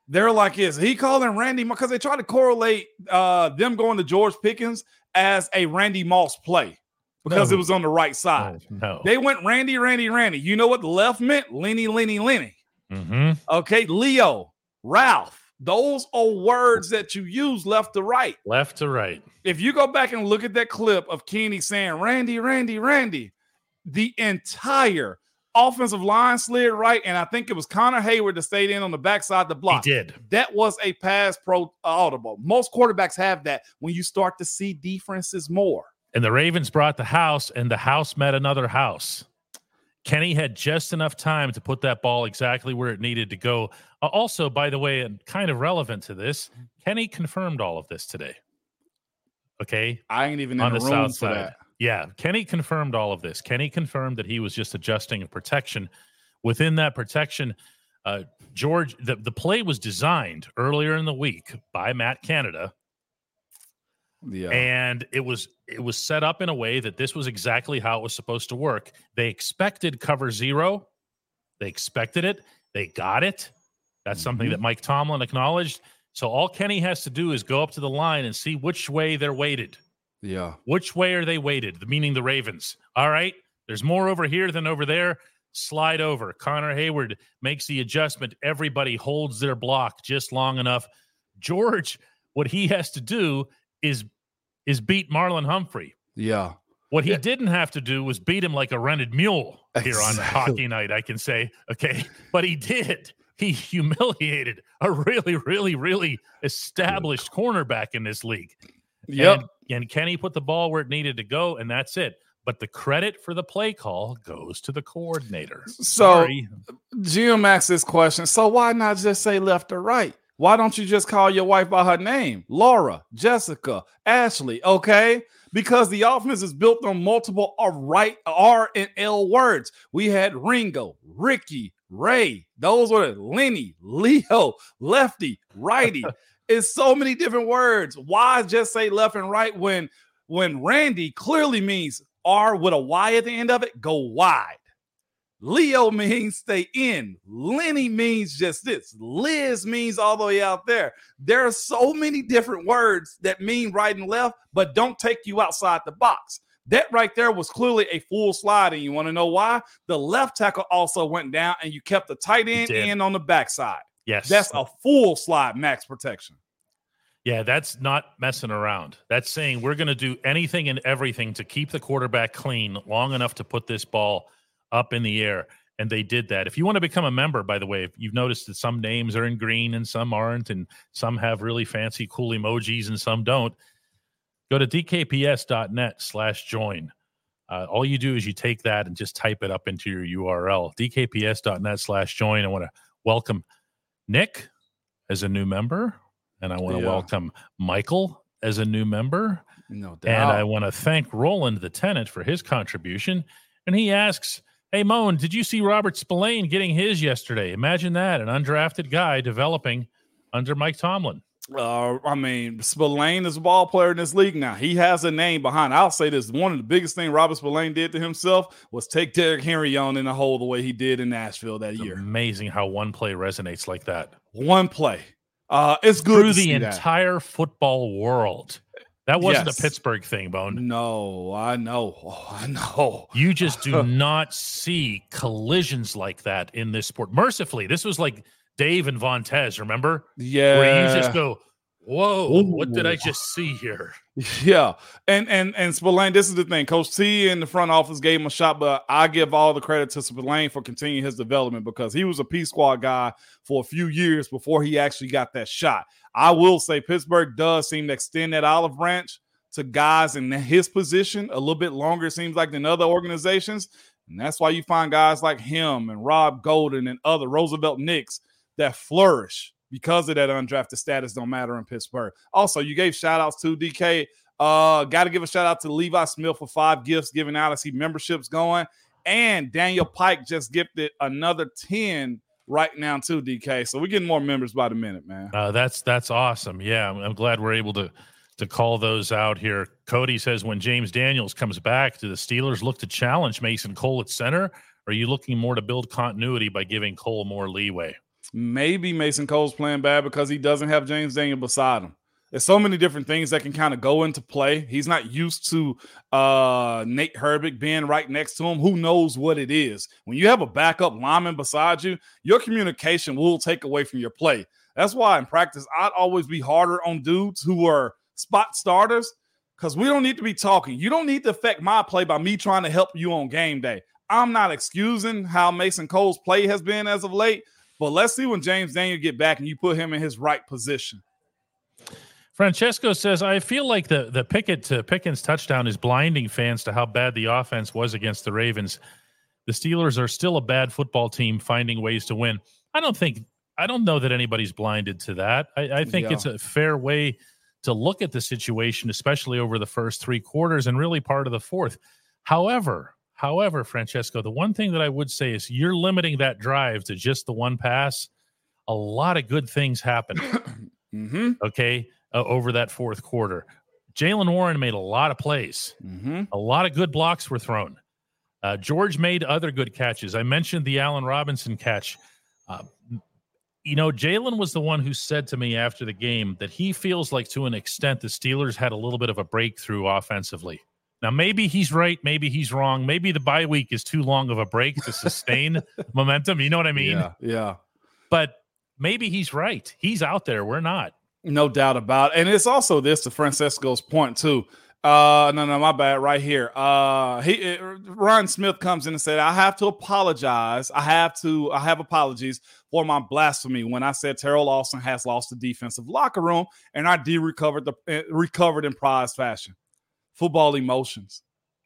They're like, is he calling Randy? Because they try to correlate uh, them going to George Pickens as a Randy Moss play. Because no. It was on the right side. No. They went Randy, Randy, Randy. You know what the left meant? Lenny, Lenny, Lenny. Mm-hmm. Okay, Leo, Ralph. Those are words that you use left to right. Left to right. If you go back and look at that clip of Kenny saying Randy, Randy, Randy, the entire offensive line slid right, and I think it was Connor Hayward that stayed in on the backside of the block. He did. That was a pass pro audible. Most quarterbacks have that when you start to see differences more. And the Ravens brought the house, and the house met another house. Kenny had just enough time to put that ball exactly where it needed to go. Also, by the way, and kind of relevant to this, Kenny confirmed all of this today. Okay? I ain't even in on the, the room south for side. That. Yeah, Kenny confirmed all of this. Kenny confirmed that he was just adjusting a protection. Within that protection, uh, George, the, the play was designed earlier in the week by Matt Canada. Yeah. And it was it was set up in a way that this was exactly how it was supposed to work. They expected cover zero. They expected it. They got it. That's mm-hmm. something that Mike Tomlin acknowledged. So all Kenny has to do is go up to the line and see which way they're weighted. Yeah. Which way are they weighted? Meaning the Ravens. All right. There's more over here than over there. Slide over. Connor Hayward makes the adjustment. Everybody holds their block just long enough. George, what he has to do is is beat Marlon Humphrey. Yeah. What he yeah. didn't have to do was beat him like a rented mule here exactly. on hockey night, I can say. Okay. But he did. He humiliated a really, really, really established cornerback in this league. Yep. And, and Kenny put the ball where it needed to go, and that's it. But the credit for the play call goes to the coordinator. So, G M asked this question, so why not just say left or right? Why don't you just call your wife by her name? Laura, Jessica, Ashley, okay? Because the offense is built on multiple right R and L words. We had Ringo, Ricky, Ray. Those were Lenny, Leo, Lefty, Righty. It's so many different words. Why just say left and right when, when Randy clearly means R with a Y at the end of it? Go wide. Leo means stay in. Lenny means just this. Liz means all the way out there. There are so many different words that mean right and left, but don't take you outside the box. That right there was clearly a full slide, and you want to know why? The left tackle also went down, and you kept the tight end in on the backside. Yes. That's a full slide max protection. Yeah, that's not messing around. That's saying we're going to do anything and everything to keep the quarterback clean long enough to put this ball up in the air, and they did that. If you want to become a member, by the way, if you've noticed that some names are in green and some aren't, and some have really fancy cool emojis and some don't, go to d k p s dot net slash join. Uh, all you do is you take that and just type it up into your U R L, d k p s dot net slash join. I want to welcome Nick as a new member, and I want to yeah. welcome Michael as a new member. No doubt. And I want to thank Roland the tenant for his contribution. And he asks, hey, Moan, did you see Robert Spillane getting his yesterday? Imagine that, an undrafted guy developing under Mike Tomlin. Uh, I mean, Spillane is a ball player in this league now. He has a name behind. I'll say this. One of the biggest things Robert Spillane did to himself was take Derrick Henry on in the hole the way he did in Nashville that it's year. Amazing how one play resonates like that. One play. Uh, it's good Through to see the entire that. football world. That wasn't yes. a Pittsburgh thing, Bone. No, I know. Oh, I know. You just do not see collisions like that in this sport. Mercifully, this was like Dave and Vontaze, remember? Yeah. Where you just go, whoa, Ooh. What did I just see here? Yeah. And, and, and Spillane, this is the thing. Coach T in the front office gave him a shot, but I give all the credit to Spillane for continuing his development because he was a P-Squad guy for a few years before he actually got that shot. I will say Pittsburgh does seem to extend that olive branch to guys in his position a little bit longer, it seems like, than other organizations. And that's why you find guys like him and Rob Golden and other Roosevelt Knicks that flourish because of that undrafted status don't matter in Pittsburgh. Also, you gave shout-outs to D K. Uh, got to give a shout-out to Levi Smith for five gifts giving out. I see memberships going. And Daniel Pike just gifted another ten right now too, D K. So we're getting more members by the minute, man. Uh, that's that's awesome. Yeah, I'm, I'm glad we're able to to call those out here. Cody says, when James Daniels comes back, do the Steelers look to challenge Mason Cole at center? Or are you looking more to build continuity by giving Cole more leeway? Maybe Mason Cole's playing bad because he doesn't have James Daniels beside him. There's so many different things that can kind of go into play. He's not used to uh, Nate Herbig being right next to him. Who knows what it is? When you have a backup lineman beside you, your communication will take away from your play. That's why in practice, I'd always be harder on dudes who are spot starters because we don't need to be talking. You don't need to affect my play by me trying to help you on game day. I'm not excusing how Mason Cole's play has been as of late, but let's see when James Daniel get back and you put him in his right position. Francesco says, I feel like the, the Pickett to Pickens touchdown is blinding fans to how bad the offense was against the Ravens. The Steelers are still a bad football team finding ways to win. I don't think, I don't know that anybody's blinded to that. I, I think yeah. it's a fair way to look at the situation, especially over the first three quarters and really part of the fourth. However, however, Francesco, the one thing that I would say is you're limiting that drive to just the one pass. A lot of good things happened. mm-hmm. Okay. Uh, over that fourth quarter, Jaylen Warren made a lot of plays. Mm-hmm. A lot of good blocks were thrown. Uh, George made other good catches. I mentioned the Allen Robinson catch. Uh, you know, Jaylen was the one who said to me after the game that he feels like to an extent the Steelers had a little bit of a breakthrough offensively. Now, maybe he's right. Maybe he's wrong. Maybe the bye week is too long of a break to sustain momentum. You know what I mean? Yeah, yeah. But maybe he's right. He's out there. We're not. No doubt about it. And it's also this to Francesco's point too. Uh, no, no, my bad. Right here. Uh, he it, Ryan Smith comes in and said, I have to apologize. I have to, I have apologies for my blasphemy when I said Terrell Austin has lost the defensive locker room and I de recovered the recovered in prize fashion. Football emotions.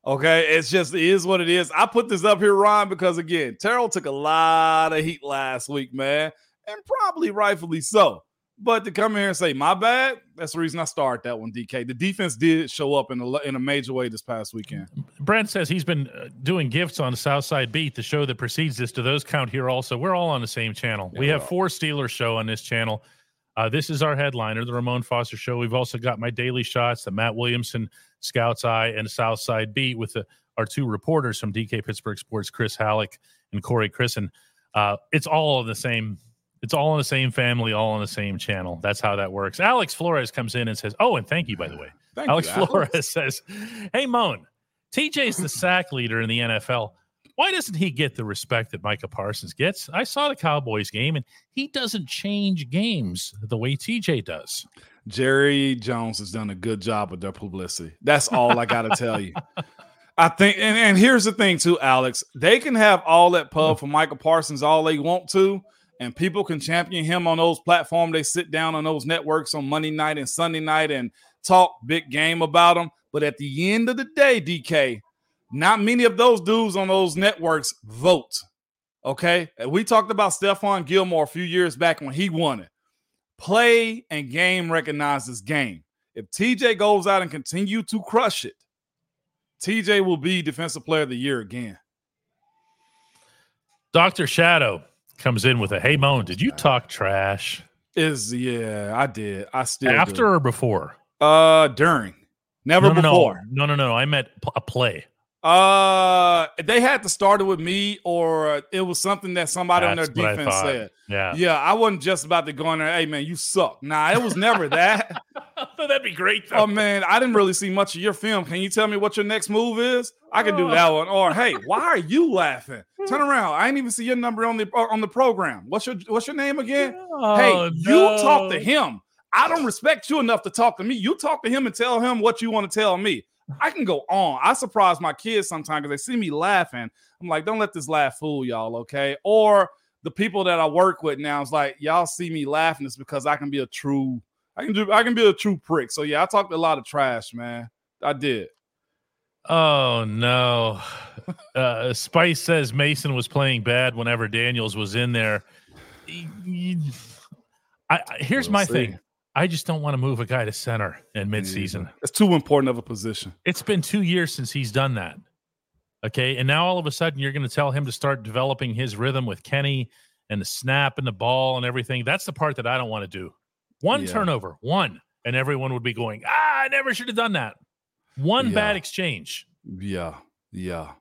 Okay. It's just, it is what it is. I put this up here, Ryan, because again, Terrell took a lot of heat last week, man, and probably rightfully so. But to come here and say, my bad, that's the reason I started that one, D K. The defense did show up in a, in a major way this past weekend. Brent says he's been doing gifts on Southside Beat, the show that precedes this. Do those count here also? We're all on the same channel. Yeah. We have four Steelers show on this channel. Uh, this is our headliner, the Ramon Foster Show. We've also got my Daily Shots, the Matt Williamson, Scout's Eye, and Southside Beat with the, our two reporters from D K Pittsburgh Sports, Chris Halleck and Corey Christen. Uh, it's all on the same It's all in the same family, all on the same channel. That's how that works. Alex Flores comes in and says, oh, and thank you, by the way. Thank Alex you, Flores Alex. says, hey, Moan, T J's the sack leader in the N F L. Why doesn't he get the respect that Micah Parsons gets? I saw the Cowboys game, and he doesn't change games the way T J does. Jerry Jones has done a good job with their publicity. That's all I got to tell you. I think, and, and here's the thing, too, Alex. They can have all that pub for Micah Parsons all they want to, and people can champion him on those platforms. They sit down on those networks on Monday night and Sunday night and talk big game about them. But at the end of the day, D K, not many of those dudes on those networks vote, okay? We talked about Stephon Gilmore a few years back when he won it. Play and game recognizes game. If T J goes out and continue to crush it, T J will be Defensive Player of the Year again. Doctor Shadow comes in with a, hey, Moan, did you talk trash? Is yeah, I did. I still After do. or before? Uh, during. Never no, no, before. No, no, no, no. I meant a play. Uh, they had to start it with me, or it was something that somebody That's on their defense said. Yeah, yeah. I wasn't just about to go in there, hey, man, you suck. Nah, it was never that. That'd be great, though. Oh, man, I didn't really see much of your film. Can you tell me what your next move is? I can do that one. Or, hey, why are you laughing? Turn around. I ain't even see your number on the on the program. What's your, what's your name again? Oh, hey, no. You talk to him. I don't respect you enough to talk to me. You talk to him and tell him what you want to tell me. I can go on. I surprise my kids sometimes because they see me laughing. I'm like, don't let this laugh fool y'all, okay? Or the people that I work with now is like, y'all see me laughing. It's because I can be a true, I can do, I can be a true prick. So yeah, I talked a lot of trash, man. I did. Oh no. uh, Spice says Mason was playing bad whenever Daniels was in there. I, I, here's we'll my see. thing. I just don't want to move a guy to center in midseason. It's too important of a position. It's been two years since he's done that. Okay. And now all of a sudden you're going to tell him to start developing his rhythm with Kenny and the snap and the ball and everything. That's the part that I don't want to do. One yeah. turnover, one, and everyone would be going, ah, I never should have done that. One yeah. bad exchange. Yeah, yeah.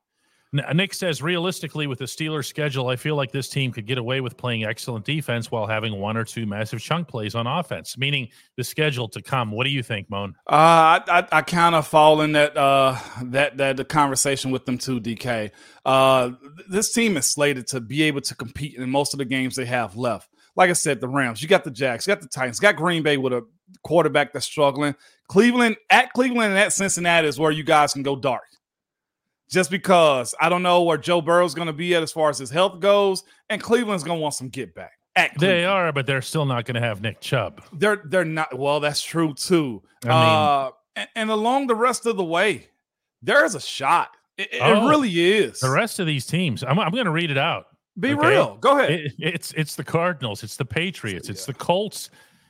Nick says, realistically, with the Steelers' schedule, I feel like this team could get away with playing excellent defense while having one or two massive chunk plays on offense, meaning the schedule to come. What do you think, Moan? Uh, I, I, I kind of fall in that, uh, that that the conversation with them too, D K. Uh, this team is slated to be able to compete in most of the games they have left. Like I said, the Rams, you got the Jags, you got the Titans, you got Green Bay with a quarterback that's struggling. Cleveland, at Cleveland and at Cincinnati is where you guys can go dark. Just because I don't know where Joe Burrow's going to be at as far as his health goes, and Cleveland's going to want some get back. They are, but they're still not going to have Nick Chubb. They're they're not. Well, that's true too. I mean, uh, and, and along the rest of the way, there's a shot. It, oh, it really is. The rest of these teams, I'm I'm going to read it out. Be okay? real. Go ahead. It, it's it's the Cardinals. It's the Patriots. So, yeah. It's the Colts.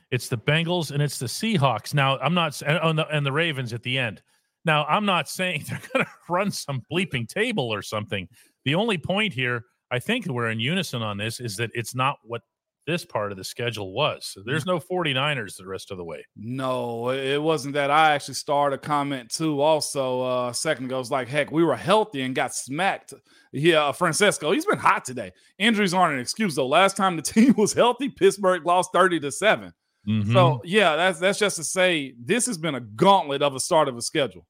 It's the Bengals, and it's the Seahawks. Now I'm not and the, and the Ravens at the end. Now, I'm not saying they're going to run some bleeping table or something. The only point here, I think we're in unison on this, is that it's not what this part of the schedule was. So there's no forty-niners the rest of the way. No, it wasn't that. I actually started a comment, too, also uh, a second ago. It was like, heck, we were healthy and got smacked. Yeah, Francisco, he's been hot today. Injuries aren't an excuse, though. Last time the team was healthy, Pittsburgh lost thirty to seven. Mm-hmm. So, yeah, that's that's just to say this has been a gauntlet of a start of a schedule.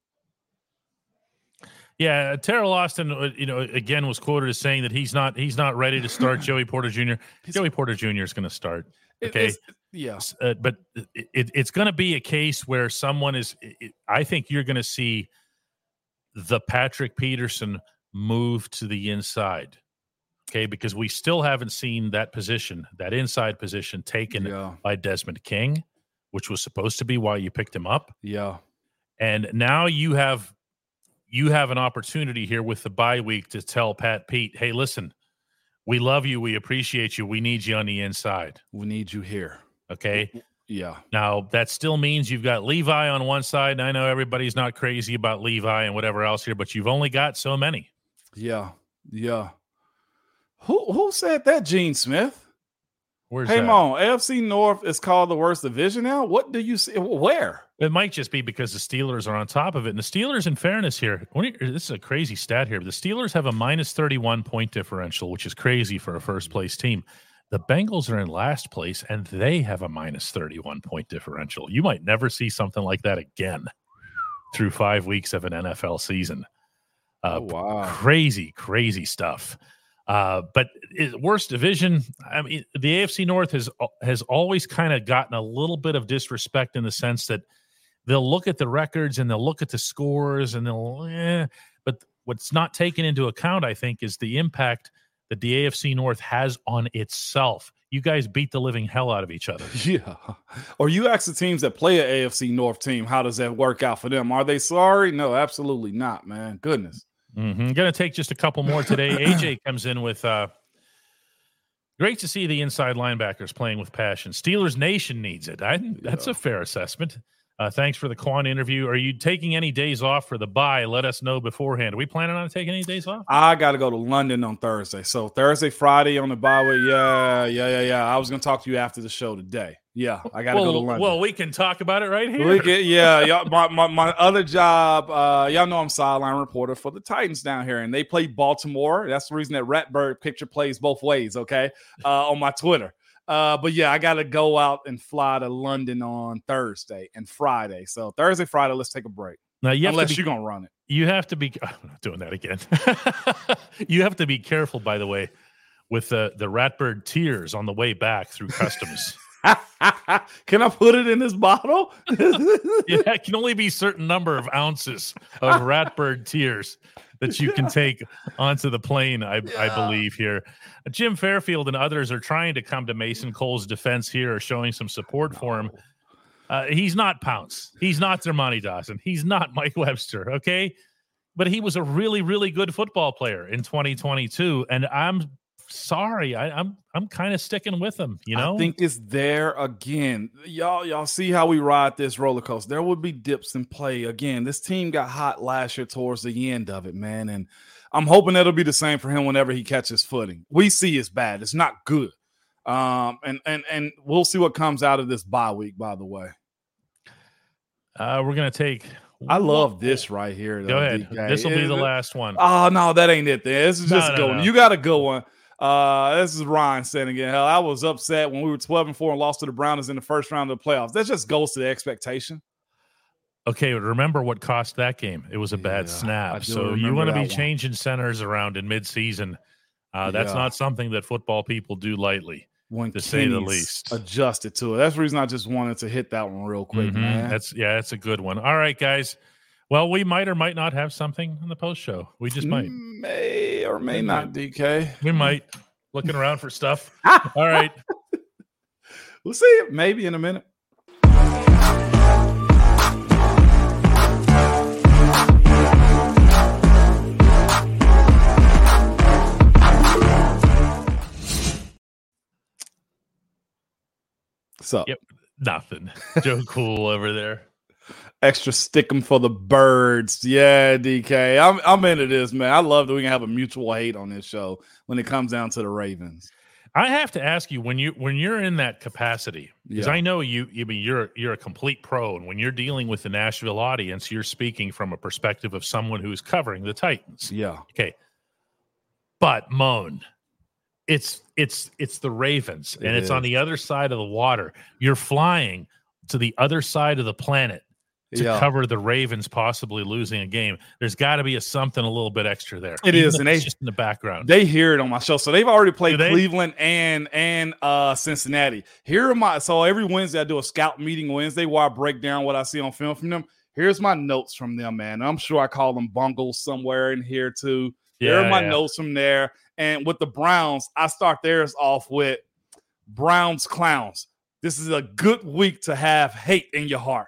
Yeah, Terrell Austin, you know, again was quoted as saying that he's not he's not ready to start Joey Porter Junior Joey Porter Junior is going to start. Okay, it, yeah, uh, but it, it's going to be a case where someone is. It, I think you're going to see the Patrick Peterson move to the inside. Okay, because we still haven't seen that position, that inside position, taken yeah. by Desmond King, which was supposed to be why you picked him up. Yeah, and now you have. You have an opportunity here with the bye week to tell Pat Pete, hey, listen, we love you. We appreciate you. We need you on the inside. We need you here. Okay. Yeah. Now that still means you've got Levi on one side. And I know everybody's not crazy about Levi and whatever else here, but you've only got so many. Yeah. Yeah. Who, who said that? Gene Smith. Where's hey, that? Mom, A F C North is called the worst division now. What do you see? Where? It might just be because the Steelers are on top of it. And the Steelers, in fairness here, this is a crazy stat here. The Steelers have a minus thirty-one point differential, which is crazy for a first-place team. The Bengals are in last place, and they have a minus thirty-one point differential. You might never see something like that again through five weeks of an N F L season. Uh, oh, wow. Crazy, crazy stuff. Uh, but it, worst division, I mean, the A F C North has has always kind of gotten a little bit of disrespect in the sense that they'll look at the records and they'll look at the scores and they'll, eh. But what's not taken into account, I think, is the impact that the A F C North has on itself. You guys beat the living hell out of each other. Yeah. Or you ask the teams that play an A F C North team, how does that work out for them? Are they sorry? No, absolutely not, man. Goodness. Mm-hmm. Going to take just a couple more today. A J comes in with, uh, great to see the inside linebackers playing with passion. Steelers Nation needs it. I, that's yeah. a fair assessment. Uh, thanks for the Kwon interview. Are you taking any days off for the bye? Let us know beforehand. Are we planning on taking any days off? I got to go to London on Thursday. So Thursday, Friday on the bye week. Yeah, yeah, yeah, yeah. I was going to talk to you after the show today. Yeah, I got to well, go to London. Well, we can talk about it right here. We can, yeah, y'all, my, my, my other job, uh, y'all know I'm sideline reporter for the Titans down here, and they play Baltimore. That's the reason that Ratbird picture plays both ways, okay, uh, on my Twitter. Uh, but yeah, I got to go out and fly to London on Thursday and Friday. So Thursday, Friday, let's take a break. Now you have Unless to be, you're going to run it. You have to be – I'm not doing that again. You have to be careful, by the way, with the, the Ratbird tears on the way back through customs. Can I put it in this bottle? Yeah, it can only be a certain number of ounces of Ratbird tears that you can take onto the plane, I, yeah. I believe here. Jim Fairfield and others are trying to come to Mason Cole's defense here, or showing some support for him. Uh, he's not Pounce. He's not Dermonti Dawson. He's not Mike Webster, okay? But he was a really, really good football player in twenty twenty-two, and I'm sorry, I, I'm I'm kind of sticking with them, you know. I think it's there again, y'all. Y'all see how we ride this roller coaster. There will be dips in play again. This team got hot last year towards the end of it, man, and I'm hoping that'll be the same for him whenever he catches footing. We see it's bad. It's not good. Um, and and and we'll see what comes out of this bye week, by the way. Uh, we're going to take – I love this right here. Though, go ahead. This will be the last one. Oh, no, that ain't it there. This is just no, no, going. No. You got a good one. Uh, this is Ryan saying again, hell, I was upset when we were twelve and four and lost to the Browns in the first round of the playoffs. That just goes to the expectation. Okay, remember what cost that game. It was a bad yeah, snap. So you want to be one. changing centers around in midseason. Uh, that's yeah. not something that football people do lightly, when to Kenny's say the least. Adjusted to it. That's the reason I just wanted to hit that one real quick, mm-hmm. man. That's, yeah, that's a good one. All right, guys. Well, we might or might not have something on the post show. We just might. May or may not, D K. We might. Looking around for stuff. All right. We'll see it maybe in a minute. Up. Yep, nothing. Joe Cool over there. Extra stick 'em for the birds. Yeah, D K. I'm I'm into this, man. I love that we can have a mutual hate on this show when it comes down to the Ravens. I have to ask you when you when you're in that capacity, because yeah. I know you you mean you're you're a complete pro, and when you're dealing with the Nashville audience, you're speaking from a perspective of someone who is covering the Titans. Yeah. Okay. But moan. It's it's it's the Ravens, and it it's is. on the other side of the water. You're flying to the other side of the planet to yeah. cover the Ravens possibly losing a game. There's got to be a something a little bit extra there. It is, and they, it's just in the background. They hear it on my show, so they've already played Cleveland and and uh, Cincinnati. Here are my so every Wednesday I do a scout meeting Wednesday where I break down what I see on film from them. Here's my notes from them, man. I'm sure I call them bungles somewhere in here too. Here yeah, are my yeah. notes from there. And with the Browns, I start theirs off with Browns clowns. This is a good week to have hate in your heart.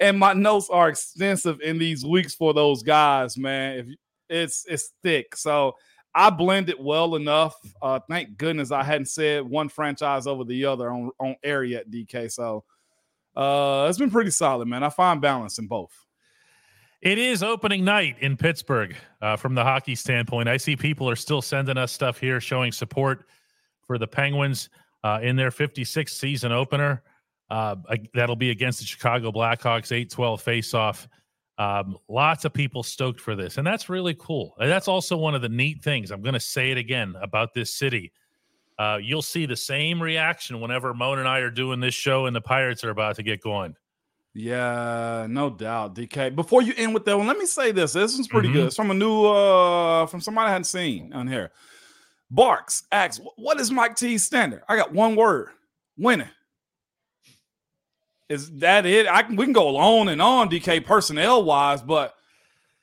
And my notes are extensive in these weeks for those guys, man. If it's it's thick. So I blend it well enough. Uh, thank goodness I hadn't said one franchise over the other on, on air yet, D K. So uh, it's been pretty solid, man. I find balance in both. It is opening night in Pittsburgh uh, from the hockey standpoint. I see people are still sending us stuff here showing support for the Penguins uh, in their fifty-sixth season opener. Uh, that'll be against the Chicago Blackhawks, eight twelve faceoff. Um, lots of people stoked for this, and that's really cool. And that's also one of the neat things. I'm going to say it again about this city. Uh, you'll see the same reaction whenever Moan and I are doing this show and the Pirates are about to get going. Yeah, no doubt, D K. Before you end with that one, let me say this. This one's pretty mm-hmm. good. It's from a new, uh, from somebody I hadn't seen on here. Barks asks, what is Mike T's standard? I got one word, winning. Is that it? I can, we can go on and on, D K, personnel-wise, but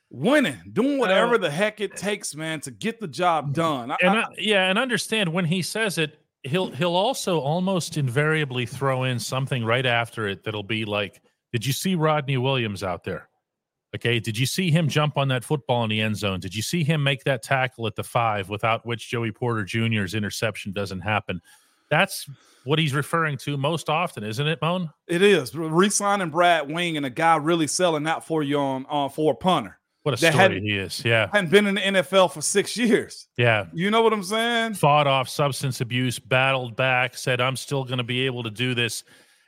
winning, doing whatever uh, the heck it takes, man, to get the job done. I, and I, I, yeah, and understand when he says it, he'll he'll also almost invariably throw in something right after it that'll be like, did you see Rodney Williams out there? Okay, did you see him jump on that football in the end zone? Did you see him make that tackle at the five, without which Joey Porter Junior's interception doesn't happen? That's what he's referring to most often, isn't it, Moan? It is. Re-signing Brad Wing and a guy really selling out for you on, on for a punter. What a story he is, yeah. Hadn't been in the N F L for six years. Yeah. You know what I'm saying? Fought off substance abuse, battled back, said, I'm still going to be able to do this.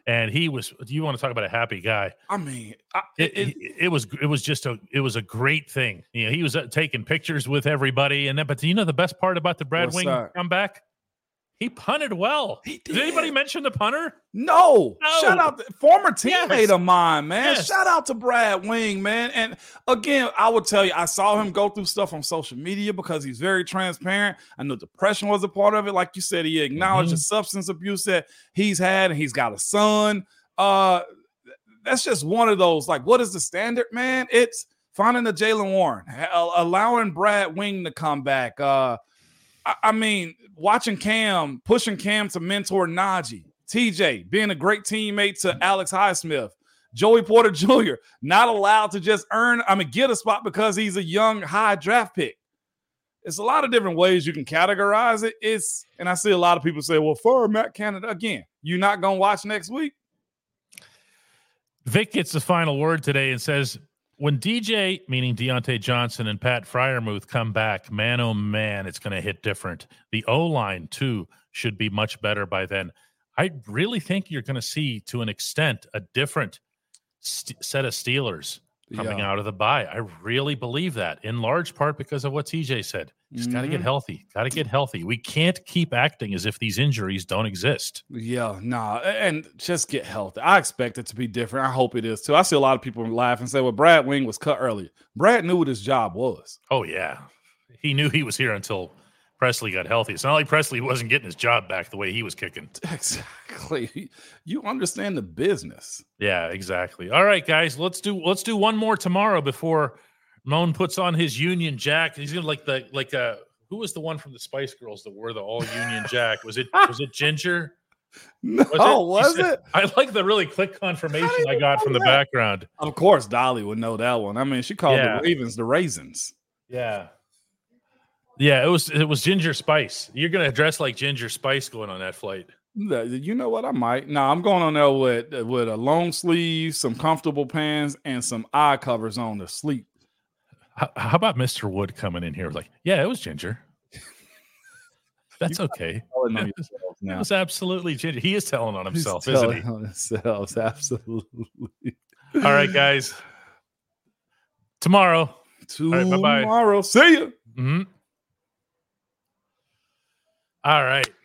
And he was, you want to talk about a happy guy. I mean, I, it, it, it, it was, it was just a, it was a great thing. You know, he was uh, taking pictures with everybody. And then, but you know, the best part about the Brad Wing that? comeback, he punted well. He did. Did anybody mention the punter? No. no. Shout out to former teammate yes. of mine, man. Yes. Shout out to Brad Wing, man. And again, I will tell you, I saw him go through stuff on social media because he's very transparent. I know depression was a part of it. Like you said, he acknowledged mm-hmm. the substance abuse that he's had, and he's got a son. Uh, that's just one of those. Like, what is the standard, man? It's finding the Jaylen Warren, allowing Brad Wing to come back. Uh, I mean, watching Cam, pushing Cam to mentor Najee, T J, being a great teammate to Alex Highsmith, Joey Porter Junior, not allowed to just earn, I mean, get a spot because he's a young, high draft pick. It's a lot of different ways you can categorize it. It's, and I see a lot of people say, well, for Matt Canada, again, you're not going to watch next week? Vic gets the final word today and says, when D J, meaning Deontay Johnson and Pat Freiermuth, come back, man, oh man, it's going to hit different. The O-line, too, should be much better by then. I really think you're going to see, to an extent, a different st- set of Steelers coming yeah. out of the bye. I really believe that, in large part because of what T J said. Just mm-hmm. got to get healthy. Got to get healthy. We can't keep acting as if these injuries don't exist. Yeah, nah, and just get healthy. I expect it to be different. I hope it is, too. I see a lot of people laugh and say, well, Brad Wing was cut earlier. Brad knew what his job was. Oh, yeah. He knew he was here until Presley got healthy. It's not like Presley wasn't getting his job back the way he was kicking. Exactly. You understand the business. Yeah, exactly. All right, guys, let's do let's do one more tomorrow before Moan puts on his Union Jack. He's gonna like the like uh who was the one from the Spice Girls that wore the all Union Jack? Was it was it Ginger? No, was it? Was it? Said, I like the really quick confirmation I, I got from that. the background. Of course, Dolly would know that one. I mean, she called yeah. the Ravens the Raisins. Yeah. Yeah, it was it was Ginger Spice. You're gonna dress like Ginger Spice going on that flight. You know what? I might. No, nah, I'm going on there with with a long sleeve, some comfortable pants, and some eye covers on to sleep. How, how about Mister Wood coming in here like, yeah, it was Ginger. That's okay. It was absolutely Ginger. He is telling on himself, He's isn't he? On himself, absolutely. All right, guys. Tomorrow. Tomorrow. All right, bye-bye. See you. Mm-hmm. All right.